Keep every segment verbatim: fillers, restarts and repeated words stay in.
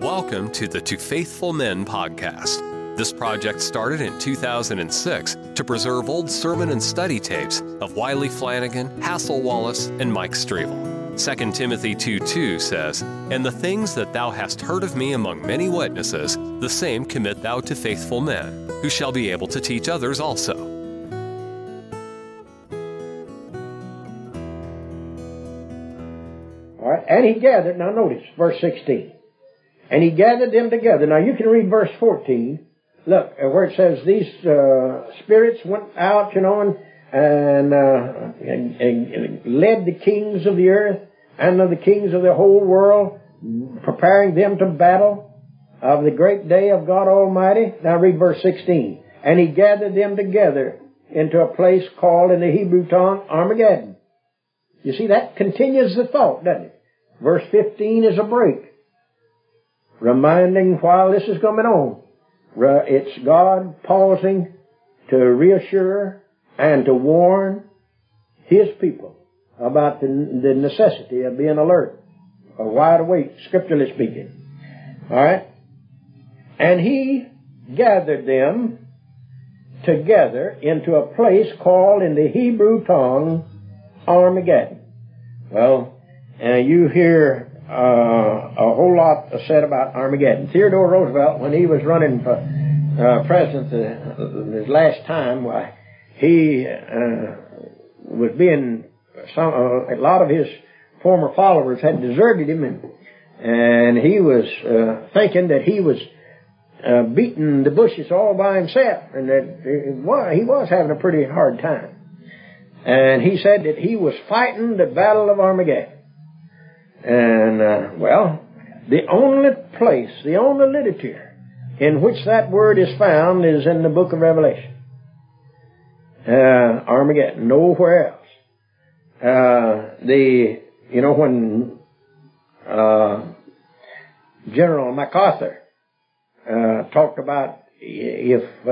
Welcome to the To Faithful Men podcast. This project started in two thousand six to preserve old sermon and study tapes of Wiley Flanagan, Hassel Wallace, and Mike Strevel. Second Timothy two two says, "And the things that thou hast heard of me among many witnesses, the same commit thou to faithful men, who shall be able to teach others also." All right, and he gathered, now notice, verse sixteen. And he gathered them together. Now you can read verse fourteen. Look, where it says these uh, spirits went out, you know, and, and, uh, and, and led the kings of the earth and of the kings of the whole world, preparing them to battle of the great day of God Almighty. Now read verse sixteen. And he gathered them together into a place called in the Hebrew tongue Armageddon. You see, that continues the thought, doesn't it? Verse fifteen is a break, reminding while this is going on. It's God pausing to reassure and to warn His people about the, the necessity of being alert, or wide awake, scripturally speaking. All right? And He gathered them together into a place called in the Hebrew tongue Armageddon. Well, uh, you hear Uh, a whole lot said about Armageddon. Theodore Roosevelt, when he was running for uh, president uh, his last time, why, he uh, was being, some, uh, a lot of his former followers had deserted him, and, and he was uh, thinking that he was uh, beating the bushes all by himself, and that it was, he was having a pretty hard time. And he said that he was fighting the battle of Armageddon. And, uh, well, the only place, the only literature in which that word is found is in the book of Revelation. Uh, Armageddon, nowhere else. Uh, the, you know, when uh, General MacArthur uh, talked about if uh,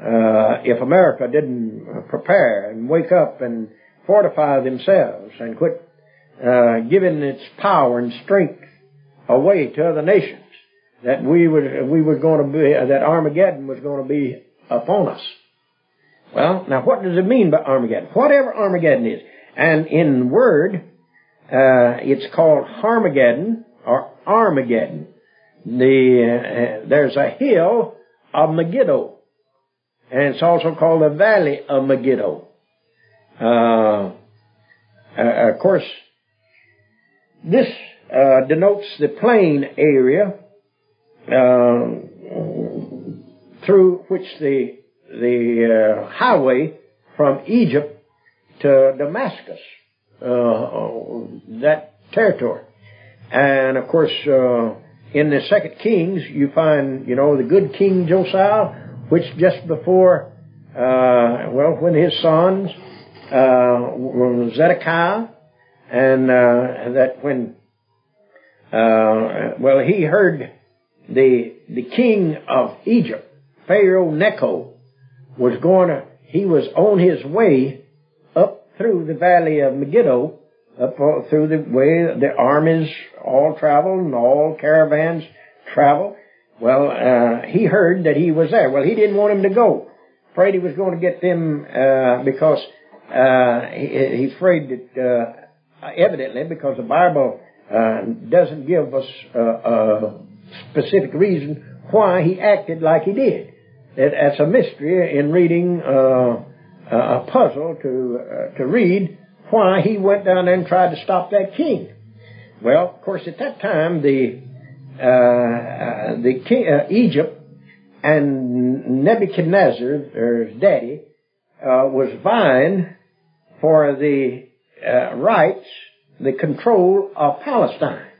uh, if America didn't prepare and wake up and fortify themselves and quit Uh, giving its power and strength away to other nations, that we were, we were going to be, uh, that Armageddon was going to be upon us. Well, now what does it mean by Armageddon? Whatever Armageddon is. And in word, uh, it's called Harmageddon or Armageddon. The, uh, there's a hill of Megiddo. And it's also called the Valley of Megiddo. Uh, uh, of course, This uh, denotes the plain area uh, through which the the uh, highway from Egypt to Damascus, uh, that territory. And of course, uh, in the Second Kings, you find, you know, the good King Josiah, which just before, uh, well, when his sons uh, Zedekiah. And uh, that when, uh, well, he heard the the king of Egypt, Pharaoh Necho, was going to, he was on his way up through the Valley of Megiddo, up through the way the armies all travel and all caravans travel. Well, uh, he heard that he was there. Well, he didn't want him to go. Afraid he was going to get them uh, because uh, he, he's afraid that. Uh, Evidently, because the Bible uh, doesn't give us uh, a specific reason why he acted like he did. It, it's a mystery in reading uh, a puzzle to uh, to read why he went down there and tried to stop that king. Well, of course, at that time the uh, uh, the king, uh, Egypt and Nebuchadnezzar, or his daddy, uh, was vying for the Uh, rights, the control of Palestine.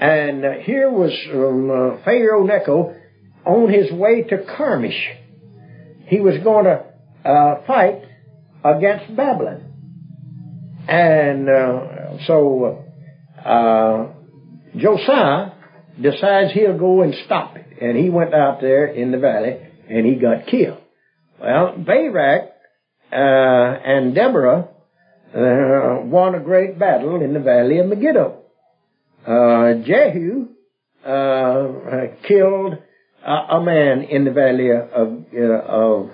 And uh, here was um, uh, Pharaoh Necho on his way to Carchemish. He was going to uh, fight against Babylon. And uh, so uh, Josiah decides he'll go and stop it. And he went out there in the valley and he got killed. Well, Barak uh, and Deborah Uh, won a great battle in the Valley of Megiddo. Uh, Jehu uh, killed a, a man in the valley of of,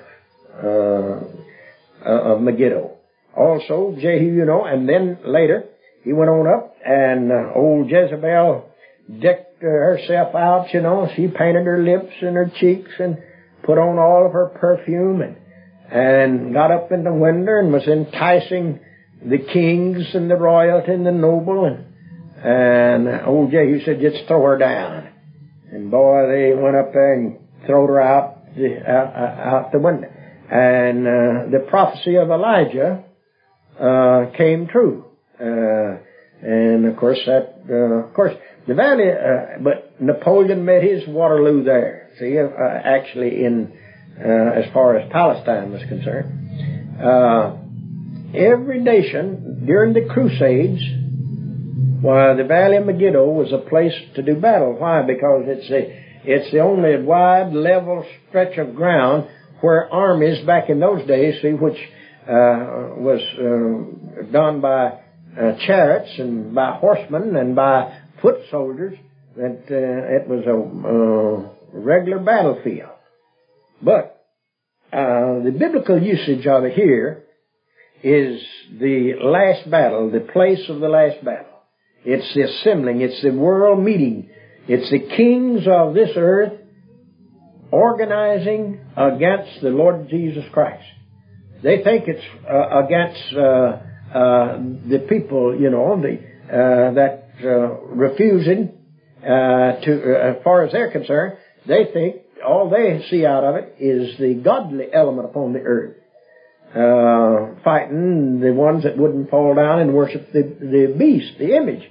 uh, of Megiddo. Also, Jehu, you know, and then later he went on up, and uh, old Jezebel decked herself out, you know. She painted her lips and her cheeks and put on all of her perfume and and got up in the window and was enticing the kings and the royalty and the noble, and and old Jehu said, just throw her down. And boy, they went up there and throwed her out the, out, out the window. And uh, the prophecy of Elijah uh, came true. Uh, and of course that, uh, of course, the valley, uh, but Napoleon met his Waterloo there. See, uh, actually in, uh, as far as Palestine was concerned. Uh, every nation during the Crusades, well, the Valley of Megiddo was a place to do battle. Why? Because it's a, it's the only wide, level stretch of ground where armies back in those days, see, which uh, was uh, done by uh, chariots and by horsemen and by foot soldiers, that uh, it was a uh, regular battlefield. But uh, the biblical usage of it here is the last battle, the place of the last battle. It's the assembling. It's the world meeting. It's the kings of this earth organizing against the Lord Jesus Christ. They think it's uh, against uh, uh, the people, you know, the, uh, that uh, refusing uh, to, uh, as far as they're concerned, they think all they see out of it is the godly element upon the earth. Uh, fighting the ones that wouldn't fall down and worship the, the beast, the image.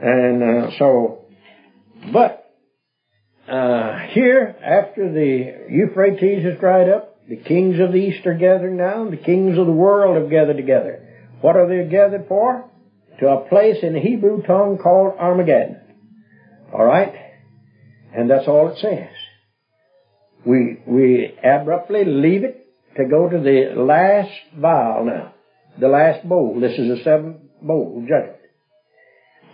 And uh, so, but uh, here, after the Euphrates is dried up, the kings of the east are gathered now, and the kings of the world have gathered together. What are they gathered for? To a place in the Hebrew tongue called Armageddon. All right? And that's all it says. We, we abruptly leave it to go to the last vial now, the last bowl. This is the seventh bowl, judgment.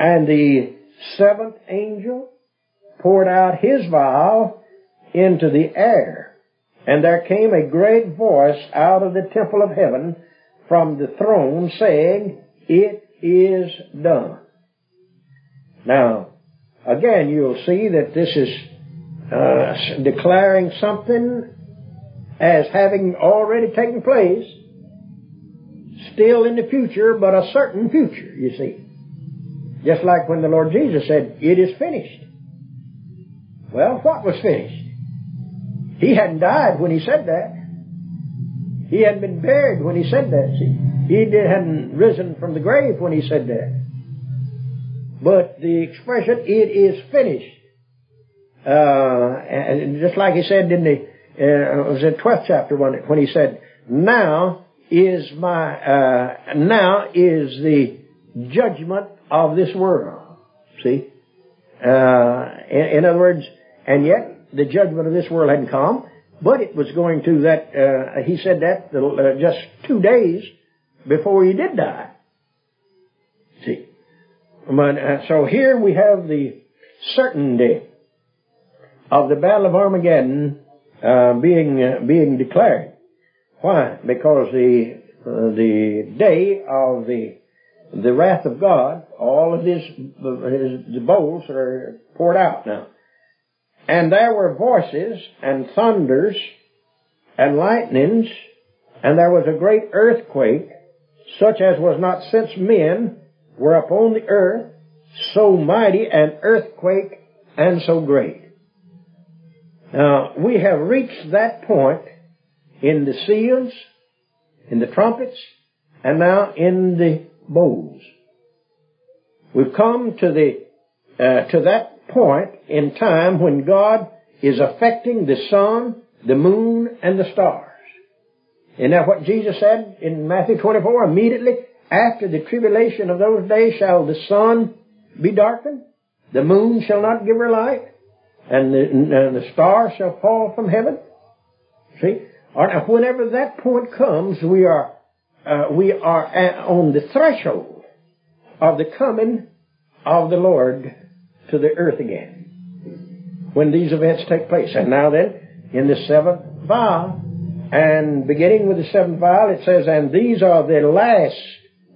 And the seventh angel poured out his vial into the air, and there came a great voice out of the temple of heaven from the throne saying, it is done. Now, again, you'll see that this is uh, declaring something as having already taken place, still in the future, but a certain future, you see. Just like when the Lord Jesus said, it is finished. Well, what was finished? He hadn't died when he said that. He hadn't been buried when he said that, see. He hadn't risen from the grave when he said that. But the expression, it is finished. Uh, and just like he said in the Uh, it was in twelfth chapter when he said, now is my, uh, now is the judgment of this world. See? Uh, in, in other words, and yet the judgment of this world hadn't come, but it was going to that, uh, he said that the, uh, just two days before he did die. See? But, uh, so here we have the certainty of the Battle of Armageddon Uh, being uh, being declared. Why? Because the uh, the day of the the wrath of God, all of his, his the bowls are poured out now, and there were voices and thunders and lightnings, and there was a great earthquake, such as was not since men were upon the earth, so mighty an earthquake and so great. Now, we have reached that point in the seals, in the trumpets, and now in the bowls. We've come to the uh, to that point in time when God is affecting the sun, the moon, and the stars. And now what Jesus said in Matthew twenty-four, immediately after the tribulation of those days shall the sun be darkened, the moon shall not give her light, and the, and the star shall fall from heaven. See? Whenever that point comes, we are uh, we are at, on the threshold of the coming of the Lord to the earth again. when these events take place. And now then, in the seventh vial, and beginning with the seventh vial, it says, and these are the last,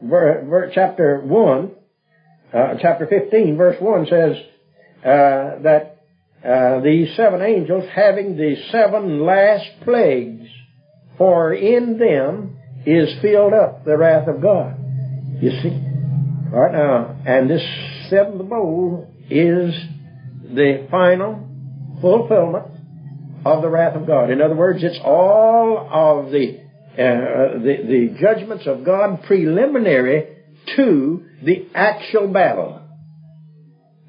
ver, ver, chapter one, uh, chapter fifteen, verse one says uh, that uh, these seven angels having the seven last plagues, for in them is filled up the wrath of God. You see? All right now, and this seventh bowl is the final fulfillment of the wrath of God. In other words, it's all of the, uh, the the judgments of God preliminary to the actual battle.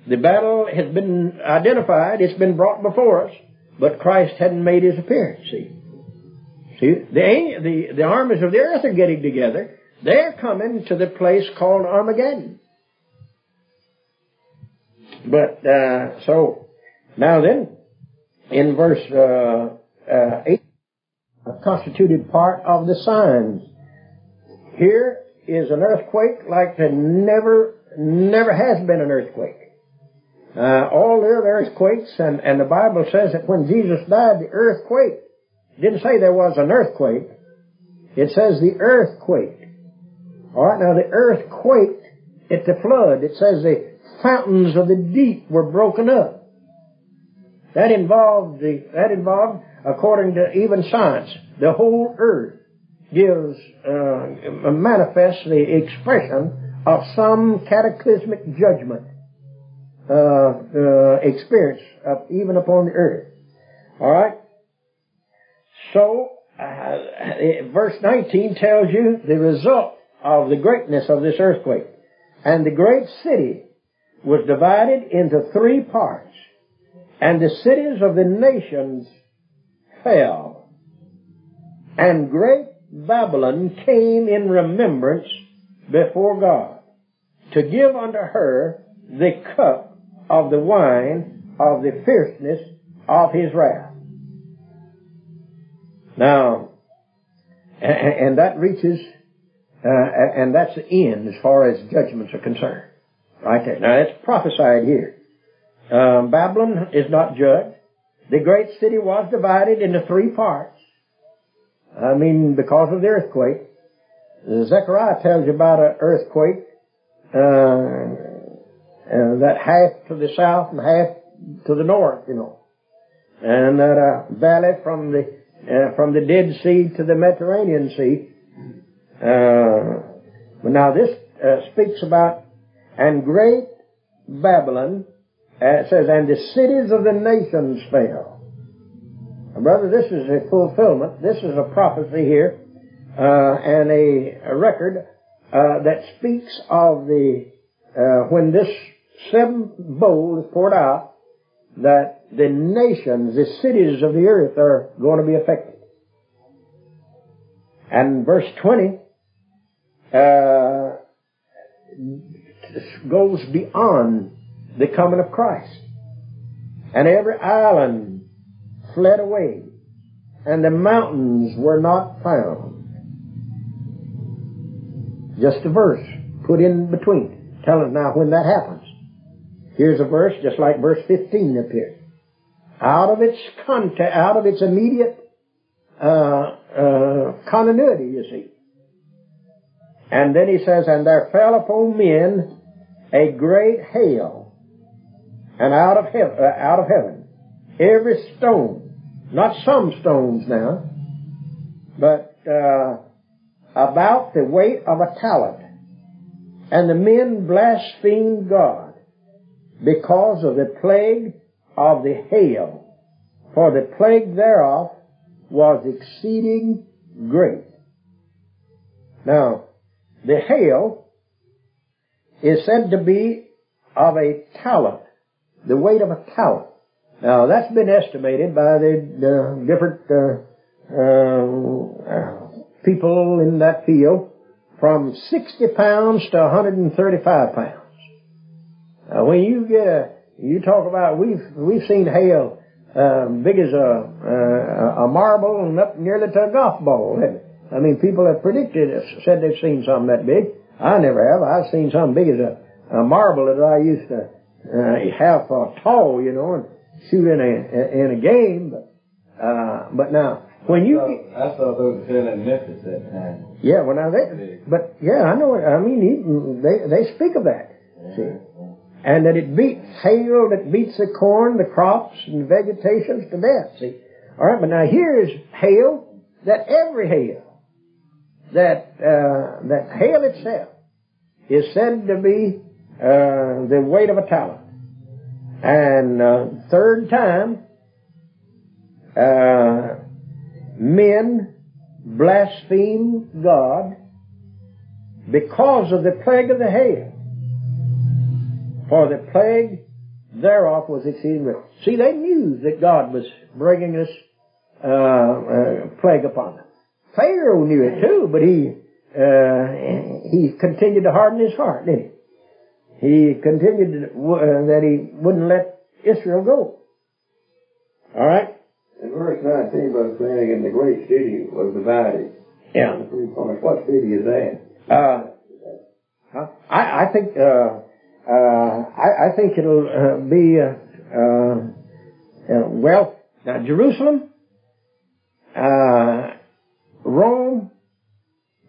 The battle has been identified, it's been brought before us, but Christ hadn't made his appearance, see. See, the, the, the armies of the earth are getting together. They're coming to the place called Armageddon. But, uh, so, now then, in verse uh, uh, eight, constituted part of the signs. Here is an earthquake like there never, never has been an earthquake. Uh, all the other earthquakes, and, and the Bible says that when Jesus died, the earth quaked. It didn't say there was an earthquake. It says the earth quaked. All right, now the earth quaked at the flood. It says the fountains of the deep were broken up. That involved, the, that involved, according to even science, the whole earth gives, uh, manifests the expression of some cataclysmic judgment, uh, uh, experience of, even upon the earth. Alright? So, uh, verse nineteen tells you the result of the greatness of this earthquake. And the great city was divided into three parts. And the cities of the nations fell, and great Babylon came in remembrance before God, to give unto her the cup of the wine of the fierceness of his wrath. Now, and that reaches, uh, and that's the end as far as judgments are concerned. Right there. Now, it's prophesied here. Um, Babylon is not judged. The great city was divided into three parts. I mean, because of the earthquake. Zechariah tells you about an earthquake uh, that half to the south and half to the north, you know. And that uh, valley from the uh, from the Dead Sea to the Mediterranean Sea. Uh, but now this uh, speaks about, and great Babylon. Uh, it says, and the cities of the nations fell. Now, brother, this is a fulfillment. This is a prophecy here, uh, and a, a record uh, that speaks of the uh, when this seventh bowl is poured out, that the nations, the cities of the earth are going to be affected. And verse twenty uh, goes beyond the coming of Christ. And every island fled away, and the mountains were not found. Just a verse put in between, telling us now when that happens. Here's a verse just like verse fifteen up here. Out of its content, out of its immediate uh, uh, continuity, you see. And then he says, and there fell upon men a great hail, and out of heaven, uh, out of heaven, every stone, not some stones now, but uh, about the weight of a talent. And the men blasphemed God because of the plague of the hail, for the plague thereof was exceeding great. Now, the hail is said to be of a talent, the weight of a talent. Now, that's been estimated by the uh, different uh, uh, people in that field from sixty pounds to one hundred thirty-five pounds. Now, when you get a, you talk about, we've we've seen hail uh, big as a uh, a marble and up nearly to a golf ball. And, I mean, people have predicted, said they've seen something that big. I never have. I've seen something big as a, a marble that I used to Uh, half uh, tall, you know, and shoot in a, in a game, but, uh, but now, when you... I saw those still in Memphis that time. Yeah, well now they, but yeah, I know, I mean, they, they speak of that, yeah. See. And that it beats hail, that beats the corn, the crops, and the vegetations to death, see. Alright, but now here's hail, that every hail, that, uh, that hail itself is said to be, uh, the weight of a talent. And, uh, third time, uh, men blasphemed God because of the plague of the hail. For the plague thereof was exceeding great. See, they knew that God was bringing this uh, uh, plague upon them. Pharaoh knew it too, but he uh, he continued to harden his heart, didn't he? He continued to, uh, that he wouldn't let Israel go. All right. In verse nineteen, Brother Flanagan, the great city was divided. Yeah. What city is that? Uh, I, I think. Uh, Uh, I, I think it'll uh, be, uh, uh, uh, well, now Jerusalem, uh, Rome,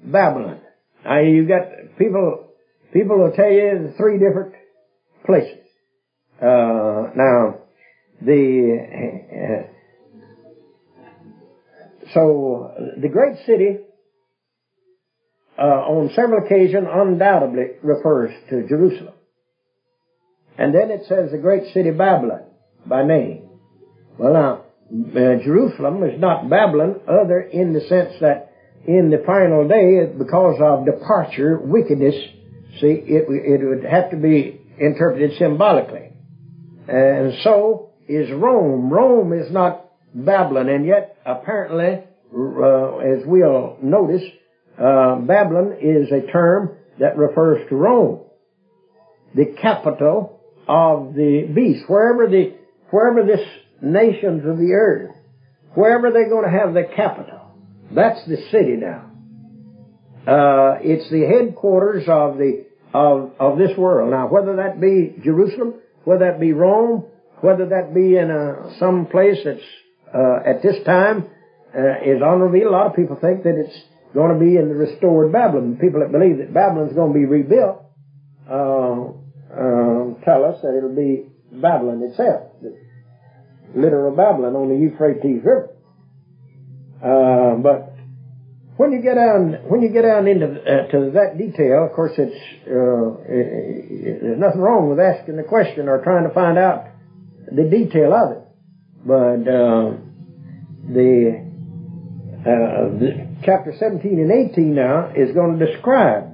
Babylon. Now you've got people, people will tell you three different places. Uh, now, the, uh, so the great city, uh, on several occasions undoubtedly refers to Jerusalem. And then it says the great city Babylon by name. Well now, uh, Jerusalem is not Babylon other in the sense that in the final day, because of departure, wickedness, see, it, it would have to be interpreted symbolically. And so is Rome. Rome is not Babylon, and yet apparently, uh, as we'll notice, uh, Babylon is a term that refers to Rome, the capital of the beast. Wherever the, wherever this nations of the earth, wherever they're going to have their capital, that's the city now. Uh, it's the headquarters of the, of, of this world. Now, whether that be Jerusalem, whether that be Rome, whether that be in a, some place that's, uh, at this time, uh, is unrevealed. A lot of people think that it's going to be in the restored Babylon. People that believe that Babylon's going to be rebuilt, uh, Um, tell us that it'll be Babylon itself, the literal Babylon on the Euphrates River. Uh, but when you get down, when you get down into uh, to that detail, of course, it's uh, it, it, there's nothing wrong with asking the question or trying to find out the detail of it. But uh, the, uh, the chapter seventeen and eighteen now is going to describe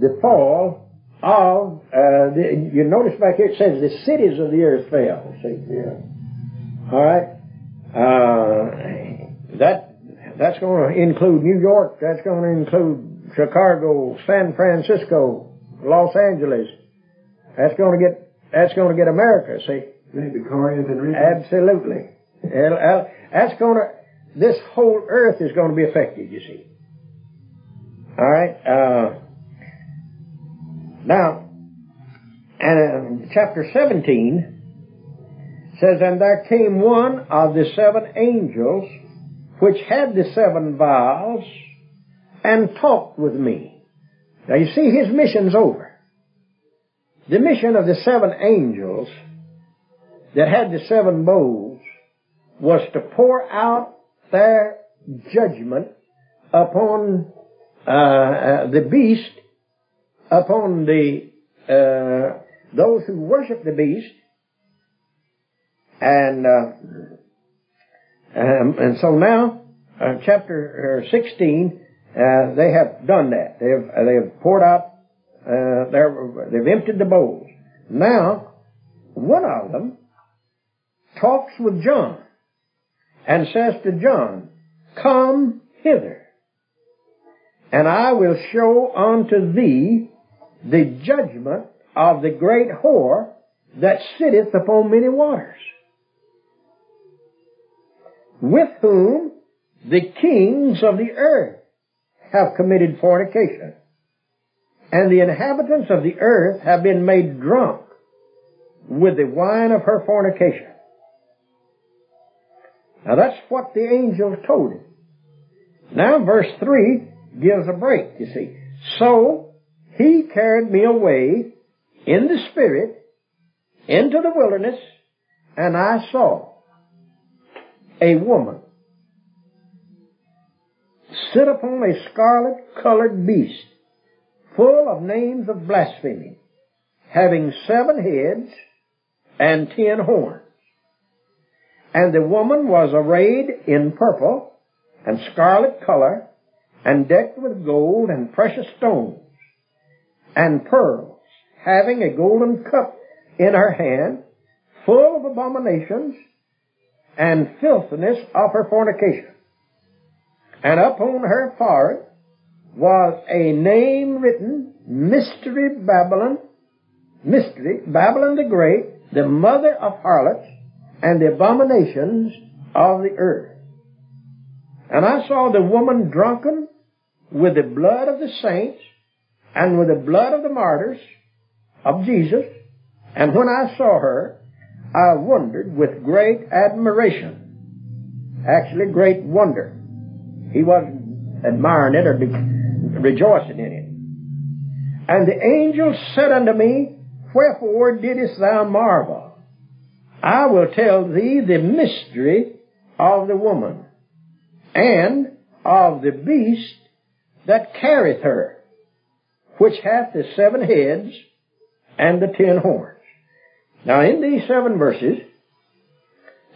the fall of, uh, the, you notice back here it says the cities of the earth fell. See? Yeah. Alright? Uh, that, that's going to include New York, that's going to include Chicago, San Francisco, Los Angeles. That's going to get, that's going to get America, see? Maybe Corinth and Reno. Absolutely. That's going to, this whole earth is going to be affected, you see. Alright? Uh, Now, and uh, chapter seventeen says, and there came one of the seven angels, which had the seven vials, and talked with me. Now you see, his mission's over. The mission of the seven angels that had the seven bowls was to pour out their judgment upon uh, uh, the beast, upon the uh, those who worship the beast, and uh, um, and so now uh, chapter sixteen, uh, they have done that. They have they have poured out. Uh, they've emptied the bowls. Now one of them talks with John and says to John, "Come hither, and I will show unto thee the judgment of the great whore that sitteth upon many waters, with whom the kings of the earth have committed fornication, and the inhabitants of the earth have been made drunk with the wine of her fornication." Now that's what the angel told him. Now verse three gives a break, you see. So he carried me away in the spirit into the wilderness, and I saw a woman sit upon a scarlet-colored beast, full of names of blasphemy, having seven heads and ten horns. And the woman was arrayed in purple and scarlet color, and decked with gold and precious stones and pearls, having a golden cup in her hand, full of abominations and filthiness of her fornication. And upon her forehead was a name written, Mystery Babylon, Mystery, Babylon the Great, the mother of harlots, and the abominations of the earth. And I saw the woman drunken with the blood of the saints, and with the blood of the martyrs of Jesus. And when I saw her, I wondered with great admiration. Actually, great wonder. He wasn't admiring it or rejoicing in it. And the angel said unto me, Wherefore didst thou marvel? I will tell thee the mystery of the woman, and of the beast that carrieth her, which hath the seven heads and the ten horns. Now in these seven verses,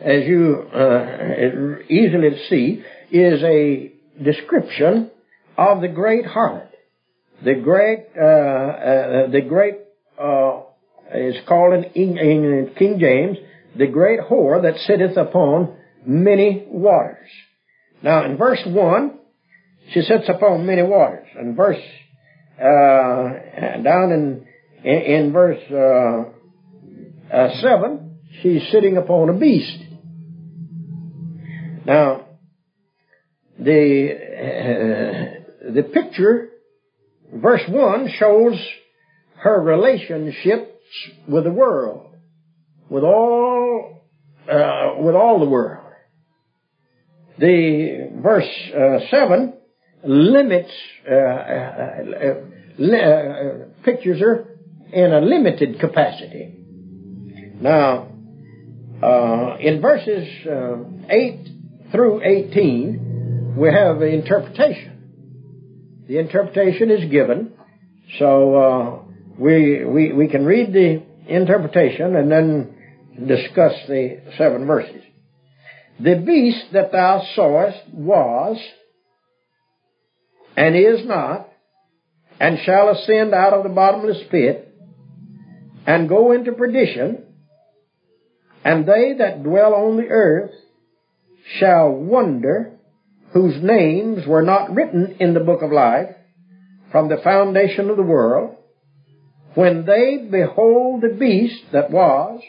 as you uh, easily see, is a description of the great harlot. The great, uh, uh, the great, uh, is called in, in King James, the great whore that sitteth upon many waters. Now in verse one, she sits upon many waters. In verse, uh, down in, in, in verse, uh, uh, seven, she's sitting upon a beast. Now, The uh, the picture, verse one, shows her relationships with the world, with all uh, with all the world. The verse uh, seven limits uh, uh, li- uh, pictures her in a limited capacity. Now, uh, in verses uh, eight through eighteen. We have interpretation. The interpretation is given, so uh, we we we can read the interpretation and then discuss the seven verses. The beast that thou sawest was, and is not, and shall ascend out of the bottomless pit, and go into perdition, and they that dwell on the earth shall wonder, whose names were not written in the book of life from the foundation of the world, when they behold the beast that was,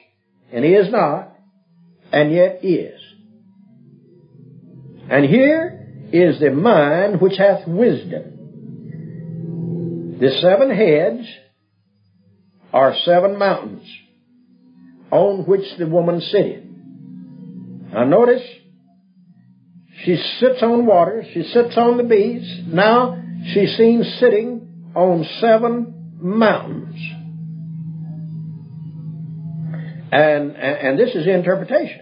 and is not, and yet is. And here is the mind which hath wisdom. The seven heads are seven mountains on which the woman sitteth. Now notice, she sits on water, she sits on the beast. Now she's seen sitting on seven mountains. And, and, and this is the interpretation.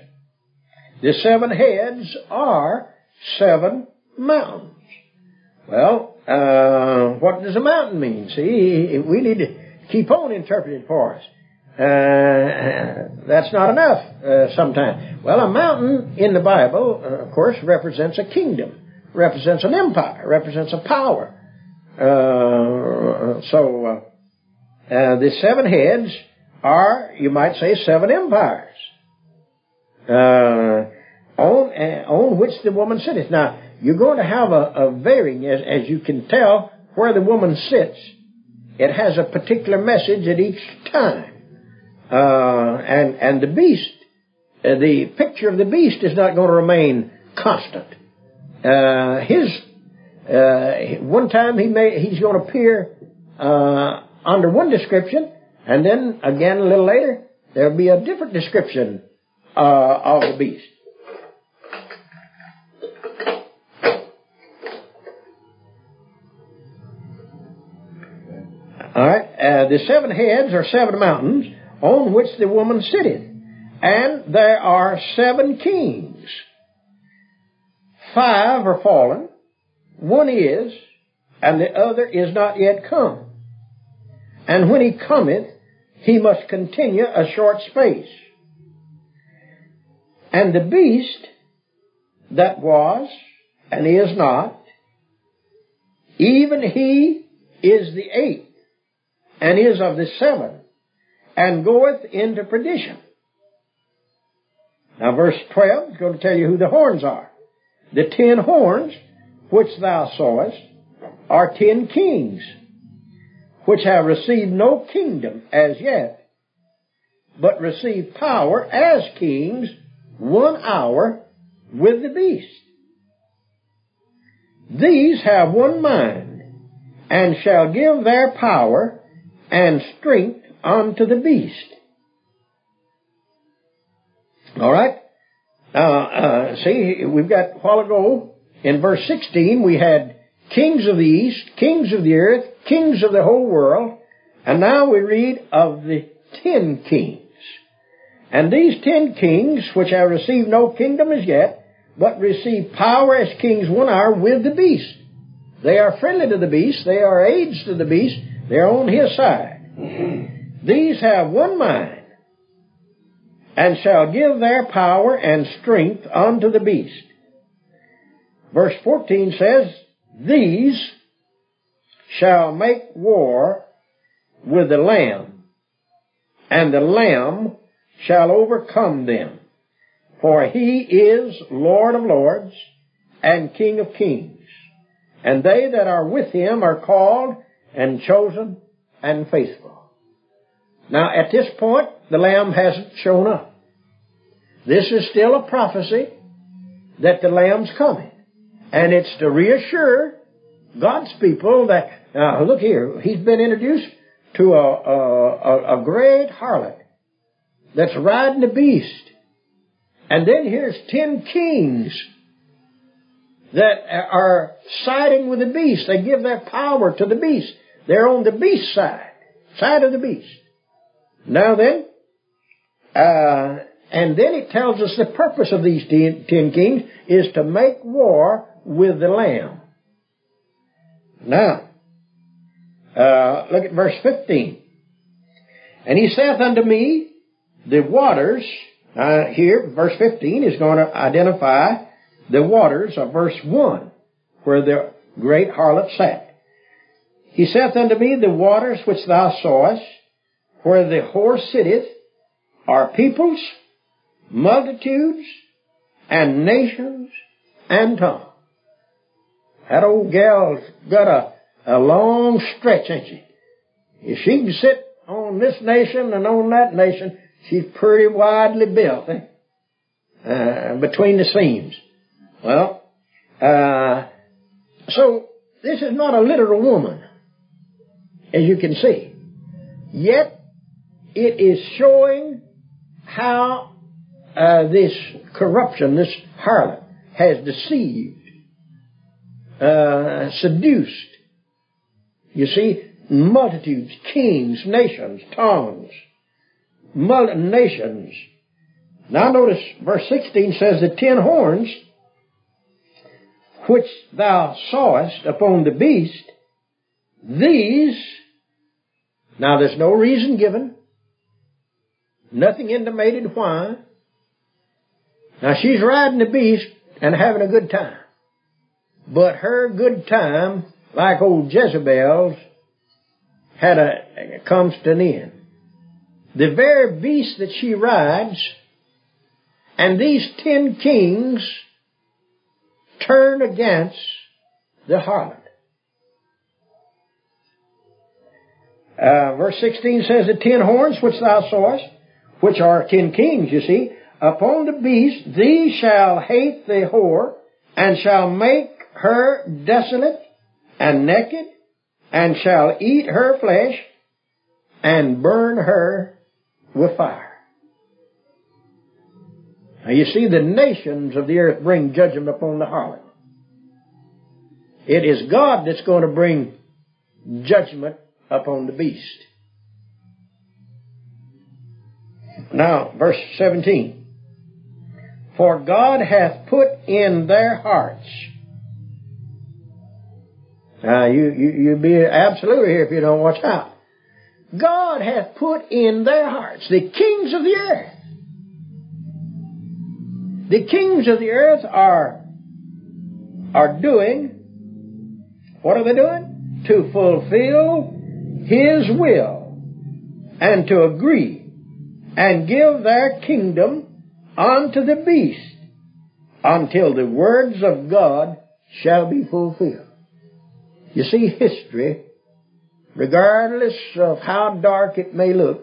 The seven heads are seven mountains. Well, uh, what does a mountain mean? See, we need to keep on interpreting for us. Uh, that's not enough uh, sometimes. Well, a mountain in the Bible, uh, of course, represents a kingdom, represents an empire, represents a power. Uh, so uh, uh, the seven heads are, you might say, seven empires uh, on uh, on which the woman sitteth. Now, you're going to have a, a varying, as, as you can tell, where the woman sits. It has a particular message at each time. Uh, and, and the beast, uh, the picture of the beast is not going to remain constant. Uh, his, uh, one time he may, he's going to appear, uh, under one description, and then again a little later, there'll be a different description, uh, of the beast. All right. Uh, the seven heads are seven mountains on which the woman sitteth. And there are seven kings. Five are fallen. One is, and the other is not yet come. And when he cometh, he must continue a short space. And the beast that was and is not, even he is the eighth, and is of the seven, and goeth into perdition. Now verse twelve is going to tell you who the horns are. The ten horns, which thou sawest, are ten kings, which have received no kingdom as yet, but receive power as kings one hour with the beast. These have one mind, and shall give their power and strength unto the beast. All right? Now, uh, see, we've got, a while ago, in verse sixteen, we had kings of the east, kings of the earth, kings of the whole world, and now we read of the ten kings. And these ten kings, which have received no kingdom as yet, but receive power as kings one hour with the beast. They are friendly to the beast. They are aids to the beast. They are on his side. These have one mind, and shall give their power and strength unto the beast. Verse fourteen says, these shall make war with the Lamb, and the Lamb shall overcome them. For he is Lord of lords and King of kings, and they that are with him are called and chosen and faithful. Now at this point, the Lamb hasn't shown up. This is still a prophecy that the Lamb's coming, and it's to reassure God's people that, now look here, he's been introduced to a, a, a great harlot that's riding the beast. And then here's ten kings that are siding with the beast. They give their power to the beast. They're on the beast side, side of the beast. Now then, uh, and then it tells us the purpose of these ten, ten kings is to make war with the Lamb. Now, uh, look at verse fifteen. And he saith unto me, the waters... Uh, here, verse fifteen is going to identify the waters of verse one, where the great harlot sat. He saith unto me, the waters which thou sawest, where the whore sitteth, are peoples, multitudes, and nations, and tongues. That old gal's got a, a long stretch, ain't she? If she can sit on this nation and on that nation, she's pretty widely built, eh? Uh, between the seams. Well, uh, so this is not a literal woman, as you can see. Yet, it is showing how uh, this corruption, this harlot, has deceived, uh, seduced, you see, multitudes, kings, nations, tongues, nations. Now notice verse sixteen says, the ten horns which thou sawest upon the beast, these, now there's no reason given, nothing intimated why. Now she's riding the beast and having a good time. But her good time, like old Jezebel's, had a, comes to an end. The very beast that she rides, and these ten kings turn against the harlot. Uh, verse sixteen says, the ten horns which thou sawest, which are ten kings, you see, upon the beast, these shall hate the whore, and shall make her desolate and naked, and shall eat her flesh, and burn her with fire. Now you see, the nations of the earth bring judgment upon the harlot. It is God that's going to bring judgment upon the beast. Now, verse seventeen. For God hath put in their hearts. Now, you, you, you'd be absolutely here if you don't watch out. God hath put in their hearts the kings of the earth. The kings of the earth are, are doing, what are they doing? To fulfill His will and to agree and give their kingdom unto the beast until the words of God shall be fulfilled. You see, history, regardless of how dark it may look,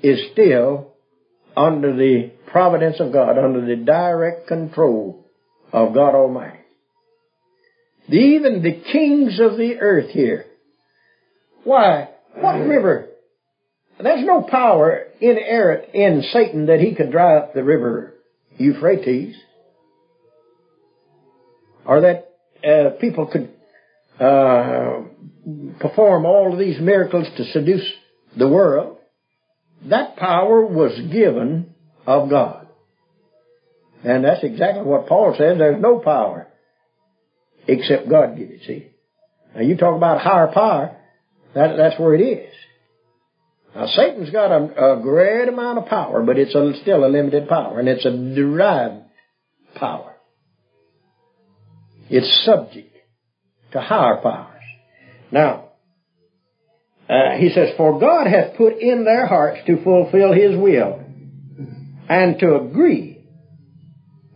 is still under the providence of God, under the direct control of God Almighty. Even the kings of the earth here. Why, what river? There's no power inerrant in Satan that he could dry up the river Euphrates. Or that Uh, people could uh, perform all of these miracles to seduce the world. That power was given of God. And that's exactly what Paul says. There's no power except God give it, see. Now you talk about higher power, that, that's where it is. Now Satan's got a, a great amount of power, but it's a, still a limited power, and it's a derived power. It's subject to higher powers. Now, uh, he says, for God hath put in their hearts to fulfill His will and to agree.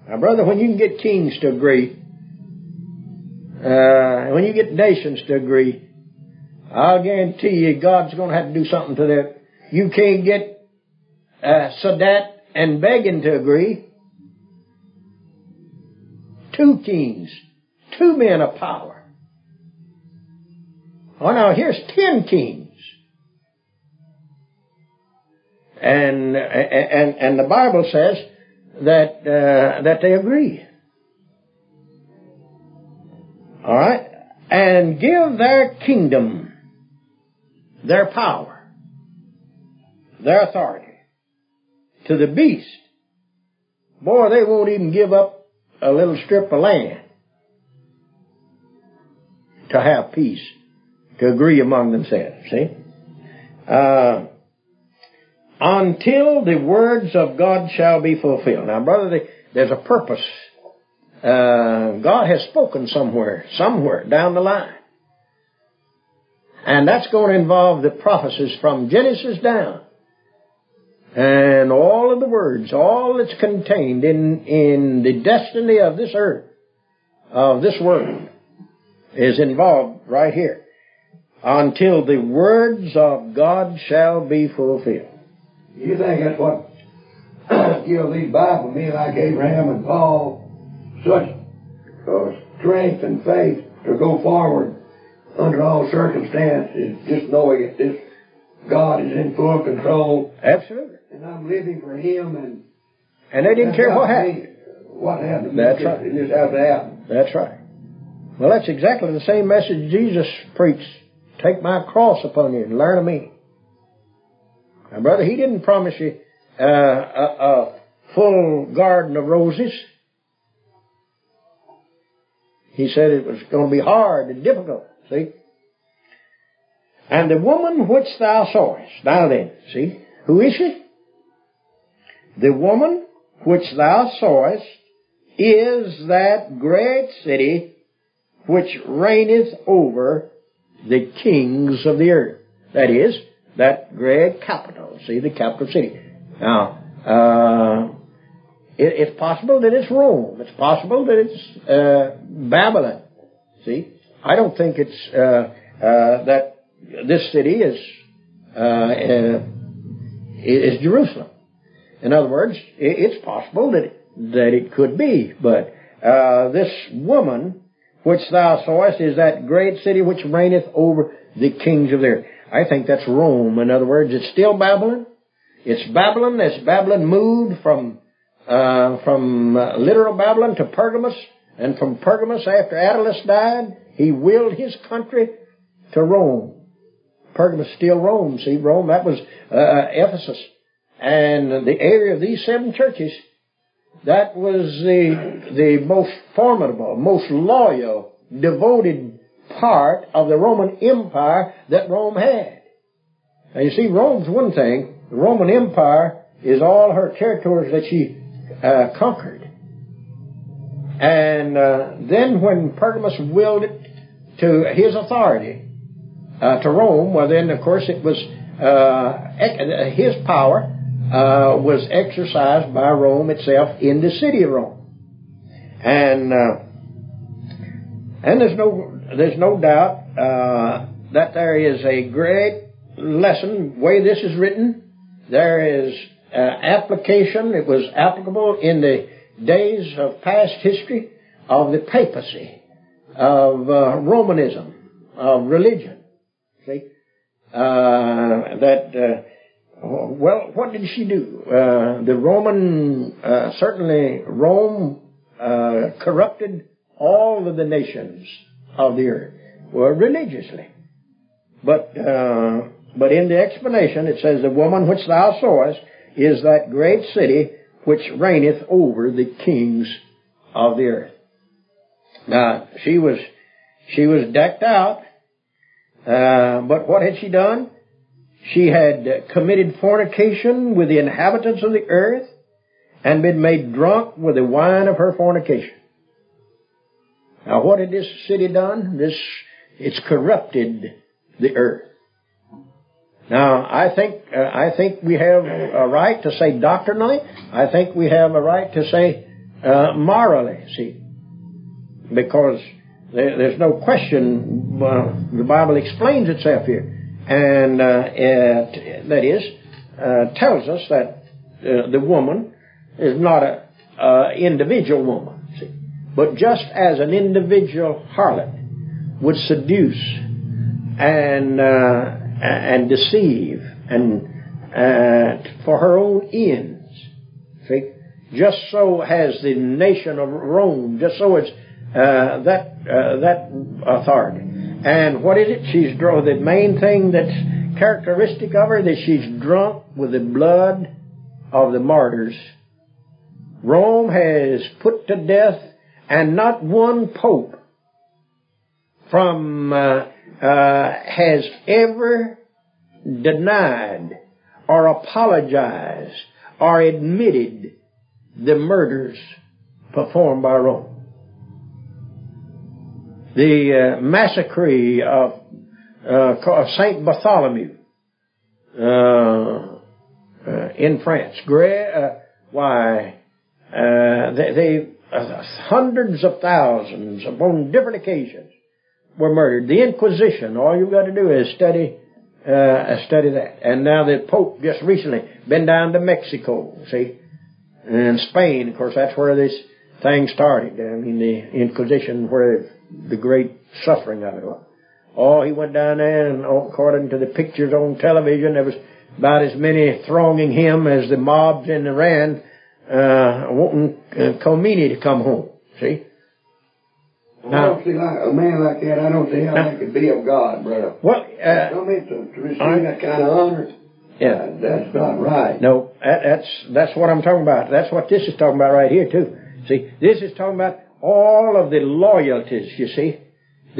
Now, brother, when you can get kings to agree, uh, when you get nations to agree, I'll guarantee you God's going to have to do something to them. You can't get uh, Sadat and Begin to agree. Two kings. Two men of power. Oh, now here's ten kings. And, and, and the Bible says that, uh, that they agree. Alright? And give their kingdom, their power, their authority to the beast. Boy, they won't even give up a little strip of land to have peace, to agree among themselves, see? Uh, until the words of God shall be fulfilled. Now, brother, there's a purpose. Uh, God has spoken somewhere, somewhere down the line. And that's going to involve the prophecies from Genesis down. And all of the words, all that's contained in, in the destiny of this earth, of this world, is involved right here. Until the words of God shall be fulfilled. You think that's what gives these Bible men like Abraham and Paul such uh, strength and faith to go forward under all circumstances, just knowing that this God is in full control. Absolutely. And I'm living for Him, and and they didn't care what happened. What happened? That's right. It just happened to happen. That's right. Well, that's exactly the same message Jesus preached. Take my cross upon you and learn of me. Now, brother, He didn't promise you uh, a, a full garden of roses. He said it was going to be hard and difficult, see? And the woman which thou sawest. Now then, see, who is she? The woman which thou sawest is that great city which reigneth over the kings of the earth. That is, that great capital. See, the capital city. Now, uh, it, it's possible that it's Rome. It's possible that it's uh, Babylon. See, I don't think it's uh, uh, that this city is uh, uh, is Jerusalem. In other words, it's possible that it, that it could be, but uh, this woman which thou sawest is that great city which reigneth over the kings of the earth. I think that's Rome. In other words, it's still Babylon. It's Babylon. It's Babylon moved from uh, from uh, literal Babylon to Pergamos, and from Pergamos, after Attalus died, he willed his country to Rome. Pergamos still Rome. See, Rome, that was uh, Ephesus. And the area of these seven churches, that was the the most formidable, most loyal, devoted part of the Roman Empire that Rome had. Now, you see, Rome's one thing. The Roman Empire is all her territories that she uh, conquered. And uh, then when Pergamus willed it to his authority, uh, to Rome, well, then, of course, it was uh, his power uh, was exercised by Rome itself in the city of Rome. And uh, and there's no there's no doubt uh, that there is a great lesson, way this is written. There is uh, application. It was applicable in the days of past history of the papacy, of uh, Romanism, of religion. See, uh, that uh, well, what did she do? Uh, the Roman uh, certainly Rome uh, corrupted all of the nations of the earth, well, religiously, but. Uh, But in the explanation, it says, the woman which thou sawest is that great city which reigneth over the kings of the earth. Now, she was, she was decked out, uh, but what had she done? She had committed fornication with the inhabitants of the earth and been made drunk with the wine of her fornication. Now, what had this city done? This, it's corrupted the earth. Now, I think uh, I think we have a right to say doctrinally. I think we have a right to say uh, morally, see, because there, there's no question. Uh, the Bible explains itself here, and uh, it, that is uh, tells us that uh, the woman is not a uh, individual woman, see, but just as an individual harlot would seduce and. Uh, and deceive and uh, for her own ends. See? Just so has the nation of Rome, just so it's uh, that uh, that authority. And what is it? She's drunk. The main thing that's characteristic of her that she's drunk with the blood of the martyrs. Rome has put to death, and not one pope from uh, Uh, has ever denied or apologized or admitted the murders performed by Rome. The uh, massacre of uh, Saint Bartholomew uh, uh, in France. Gra- uh, why, uh, they, they uh, hundreds of thousands upon different occasions were murdered. The Inquisition, all you've got to do is study uh, study that. And now the Pope just recently been down to Mexico, see, and Spain, of course, that's where this thing started. I mean, the Inquisition, where the great suffering of it was. Oh, he went down there, and according to the pictures on television, there was about as many thronging him as the mobs in Iran uh, wanting Khomeini to come home, see. Well, now, I don't see like a man like that. I don't see how now, that could be of God, brother. Well, uh, don't mean to, to receive I, that kind of honor. Yeah, uh, that's not right. No, that, that's that's what I'm talking about. That's what this is talking about right here too. See, this is talking about all of the loyalties. You see,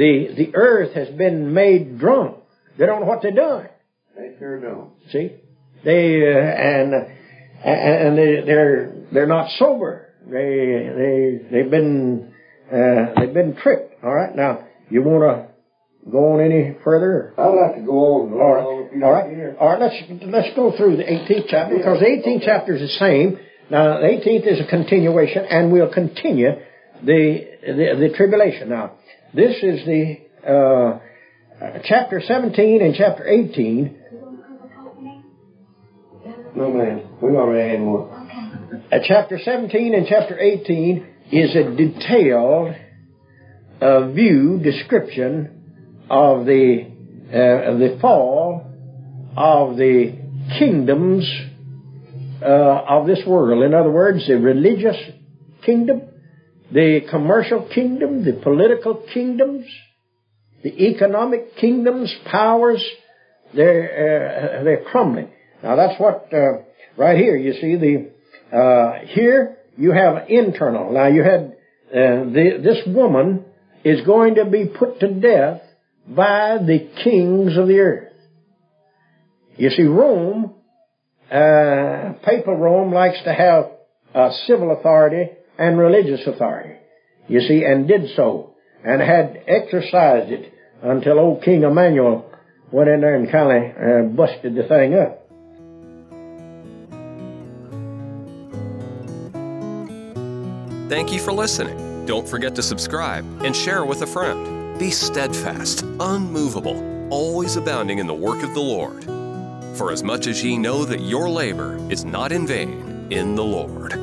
the the earth has been made drunk. They don't know what they're doing. They sure don't. See, they uh, and uh, and they, they're they're not sober. They they they've been. Uh, they've been tricked. All right. Now, you want to go on any further? I'd like to go on. All right. All right. All right. Let's let's go through the eighteenth chapter, because the eighteenth okay. chapter is the same. Now, the eighteenth is a continuation, and we'll continue the the, the tribulation. Now, this is the uh, chapter seventeen and chapter eighteen. No, ma'am. We already had one. Okay. Uh, chapter seventeen and chapter eighteen. Is a detailed uh, view, description of the uh, of the fall of the kingdoms uh, of this world. In other words, the religious kingdom, the commercial kingdom, the political kingdoms, the economic kingdoms, powers, They're, uh, they're crumbling. Now that's what, uh, right here, you see the, uh, here you have internal. Now you had, uh, the, this woman is going to be put to death by the kings of the earth. You see, Rome, uh, papal Rome likes to have uh, civil authority and religious authority. You see, and did so, and had exercised it until old King Emmanuel went in there and kind of uh, busted the thing up. Thank you for listening. Don't forget to subscribe and share with a friend. Be steadfast, unmovable, always abounding in the work of the Lord. For as much as ye know that your labor is not in vain in the Lord.